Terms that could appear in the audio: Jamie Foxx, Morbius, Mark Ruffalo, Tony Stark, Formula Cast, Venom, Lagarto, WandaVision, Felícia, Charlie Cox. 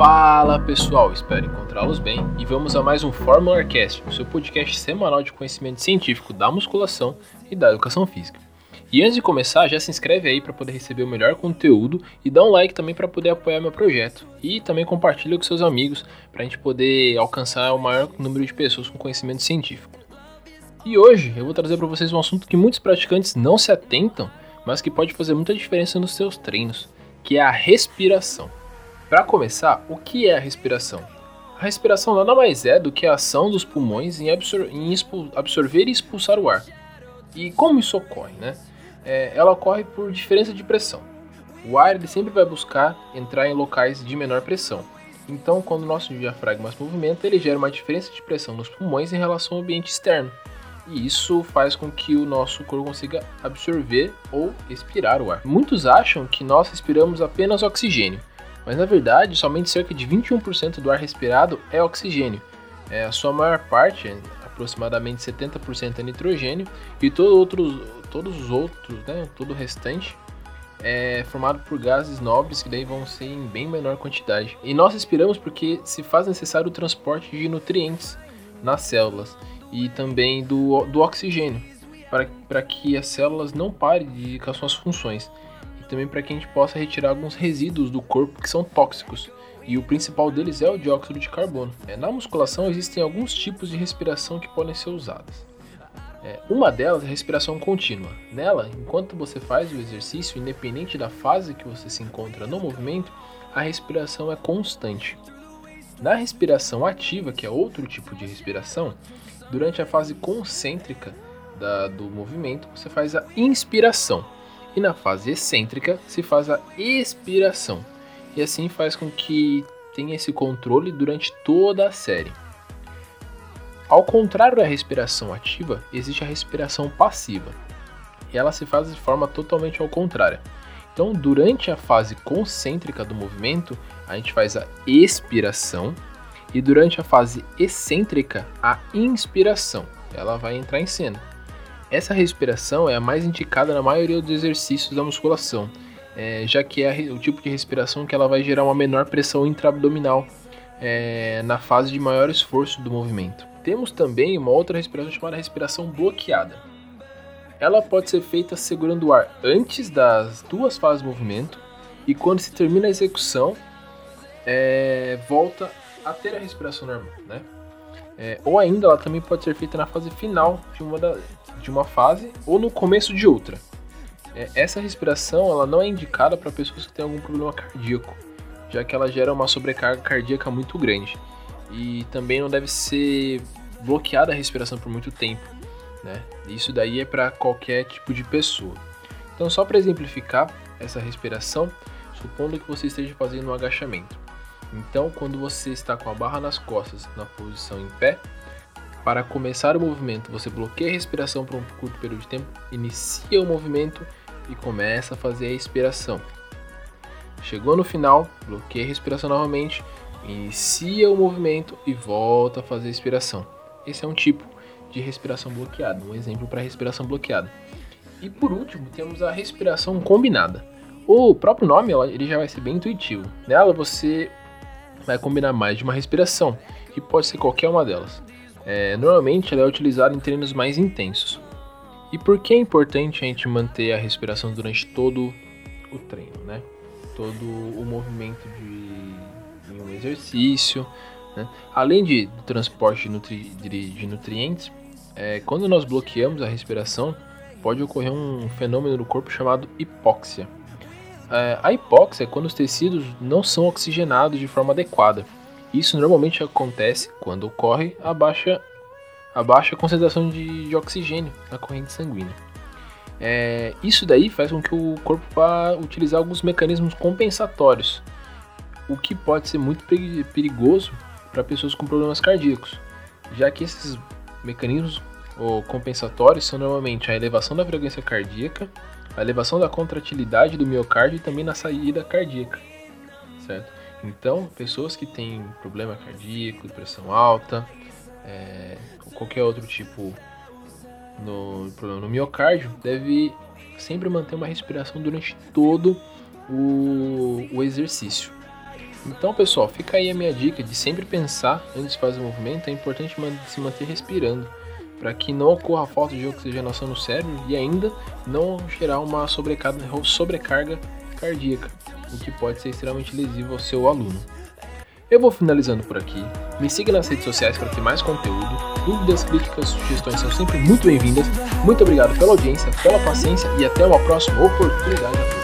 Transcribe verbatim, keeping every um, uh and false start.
Fala pessoal, espero encontrá-los bem e vamos a mais um Formula Cast, o seu podcast semanal de conhecimento científico da musculação e da educação física. E antes de começar, já se inscreve aí para poder receber o melhor conteúdo e dá um like também para poder apoiar meu projeto. E também compartilha com seus amigos para a gente poder alcançar o maior número de pessoas com conhecimento científico. E hoje eu vou trazer para vocês um assunto que muitos praticantes não se atentam, mas que pode fazer muita diferença nos seus treinos, que é a respiração. Para começar, o que é a respiração? A respiração nada mais é do que a ação dos pulmões em, absor- em expul- absorver e expulsar o ar. E como isso ocorre, né? É, ela ocorre por diferença de pressão. O ar ele sempre vai buscar entrar em locais de menor pressão. Então, quando o nosso diafragma se movimenta, ele gera uma diferença de pressão nos pulmões em relação ao ambiente externo. E isso faz com que o nosso corpo consiga absorver ou expirar o ar. Muitos acham que nós respiramos apenas oxigênio, mas na verdade somente cerca de vinte e um por cento do ar respirado é oxigênio. É, a sua maior parte, aproximadamente setenta por cento, é nitrogênio e todo outros, todos os outros, né, todo o restante, é formado por gases nobres que daí vão ser em bem menor quantidade. E nós respiramos porque se faz necessário o transporte de nutrientes nas células e também do, do oxigênio, para, para que as células não parem de, com as suas funções, e também para que a gente possa retirar alguns resíduos do corpo que são tóxicos, e o principal deles é o dióxido de carbono. É, na musculação existem alguns tipos de respiração que podem ser usadas. É, uma delas é a respiração contínua. Nela, enquanto você faz o exercício, independente da fase que você se encontra no movimento, a respiração é constante. Na respiração ativa, que é outro tipo de respiração, durante a fase concêntrica da, do movimento, você faz a inspiração. E na fase excêntrica, se faz a expiração. E assim faz com que tenha esse controle durante toda a série. Ao contrário da respiração ativa, existe a respiração passiva. E ela se faz de forma totalmente ao contrário. Então, durante a fase concêntrica do movimento, a gente faz a expiração. E durante a fase excêntrica, a inspiração, ela vai entrar em cena. Essa respiração é a mais indicada na maioria dos exercícios da musculação, é, já que é o tipo de respiração que ela vai gerar uma menor pressão intraabdominal é, na fase de maior esforço do movimento. Temos também uma outra respiração chamada respiração bloqueada. Ela pode ser feita segurando o ar antes das duas fases do movimento e quando se termina a execução, é, volta a ter a respiração normal, né? É, ou ainda, ela também pode ser feita na fase final de uma, da, de uma fase ou no começo de outra. É, essa respiração ela não é indicada para pessoas que têm algum problema cardíaco, já que ela gera uma sobrecarga cardíaca muito grande. E também não deve ser bloqueada a respiração por muito tempo, né? Isso daí é para qualquer tipo de pessoa. Então, só para exemplificar essa respiração, supondo que você esteja fazendo um agachamento. Então, quando você está com a barra nas costas, na posição em pé, para começar o movimento, você bloqueia a respiração por um curto período de tempo, inicia o movimento e começa a fazer a expiração. Chegou no final, bloqueia a respiração novamente, inicia o movimento e volta a fazer a expiração. Esse é um tipo de respiração bloqueada, um exemplo para respiração bloqueada. E por último, temos a respiração combinada. O próprio nome ele já vai ser bem intuitivo. Nela, você vai combinar mais de uma respiração, que pode ser qualquer uma delas. É, normalmente ela é utilizada em treinos mais intensos. E por que é importante a gente manter a respiração durante todo o treino, né? Todo o movimento de, de um exercício, né? Além de, do transporte de, nutri, de, de nutrientes, é, quando nós bloqueamos a respiração, pode ocorrer um fenômeno no corpo chamado hipóxia. A hipóxia é quando os tecidos não são oxigenados de forma adequada. Isso normalmente acontece quando ocorre a baixa, a baixa concentração de, de oxigênio na corrente sanguínea. É, isso daí faz com que o corpo vá utilizar alguns mecanismos compensatórios, o que pode ser muito perigoso para pessoas com problemas cardíacos, já que esses mecanismos ou compensatórios são normalmente a elevação da frequência cardíaca, a elevação da contratilidade do miocárdio e também na saída cardíaca, certo? Então, pessoas que têm problema cardíaco, pressão alta, é, ou qualquer outro tipo no problema no miocárdio, deve sempre manter uma respiração durante todo o, o exercício. Então, pessoal, fica aí a minha dica de sempre pensar antes de fazer o movimento. É importante se manter respirando, para que não ocorra falta de oxigenação no cérebro e ainda não gerar uma sobrecarga, sobrecarga cardíaca, o que pode ser extremamente lesivo ao seu aluno. Eu vou finalizando por aqui. Me siga nas redes sociais para ter mais conteúdo. Dúvidas, críticas, sugestões são sempre muito bem-vindas. Muito obrigado pela audiência, pela paciência e até uma próxima oportunidade.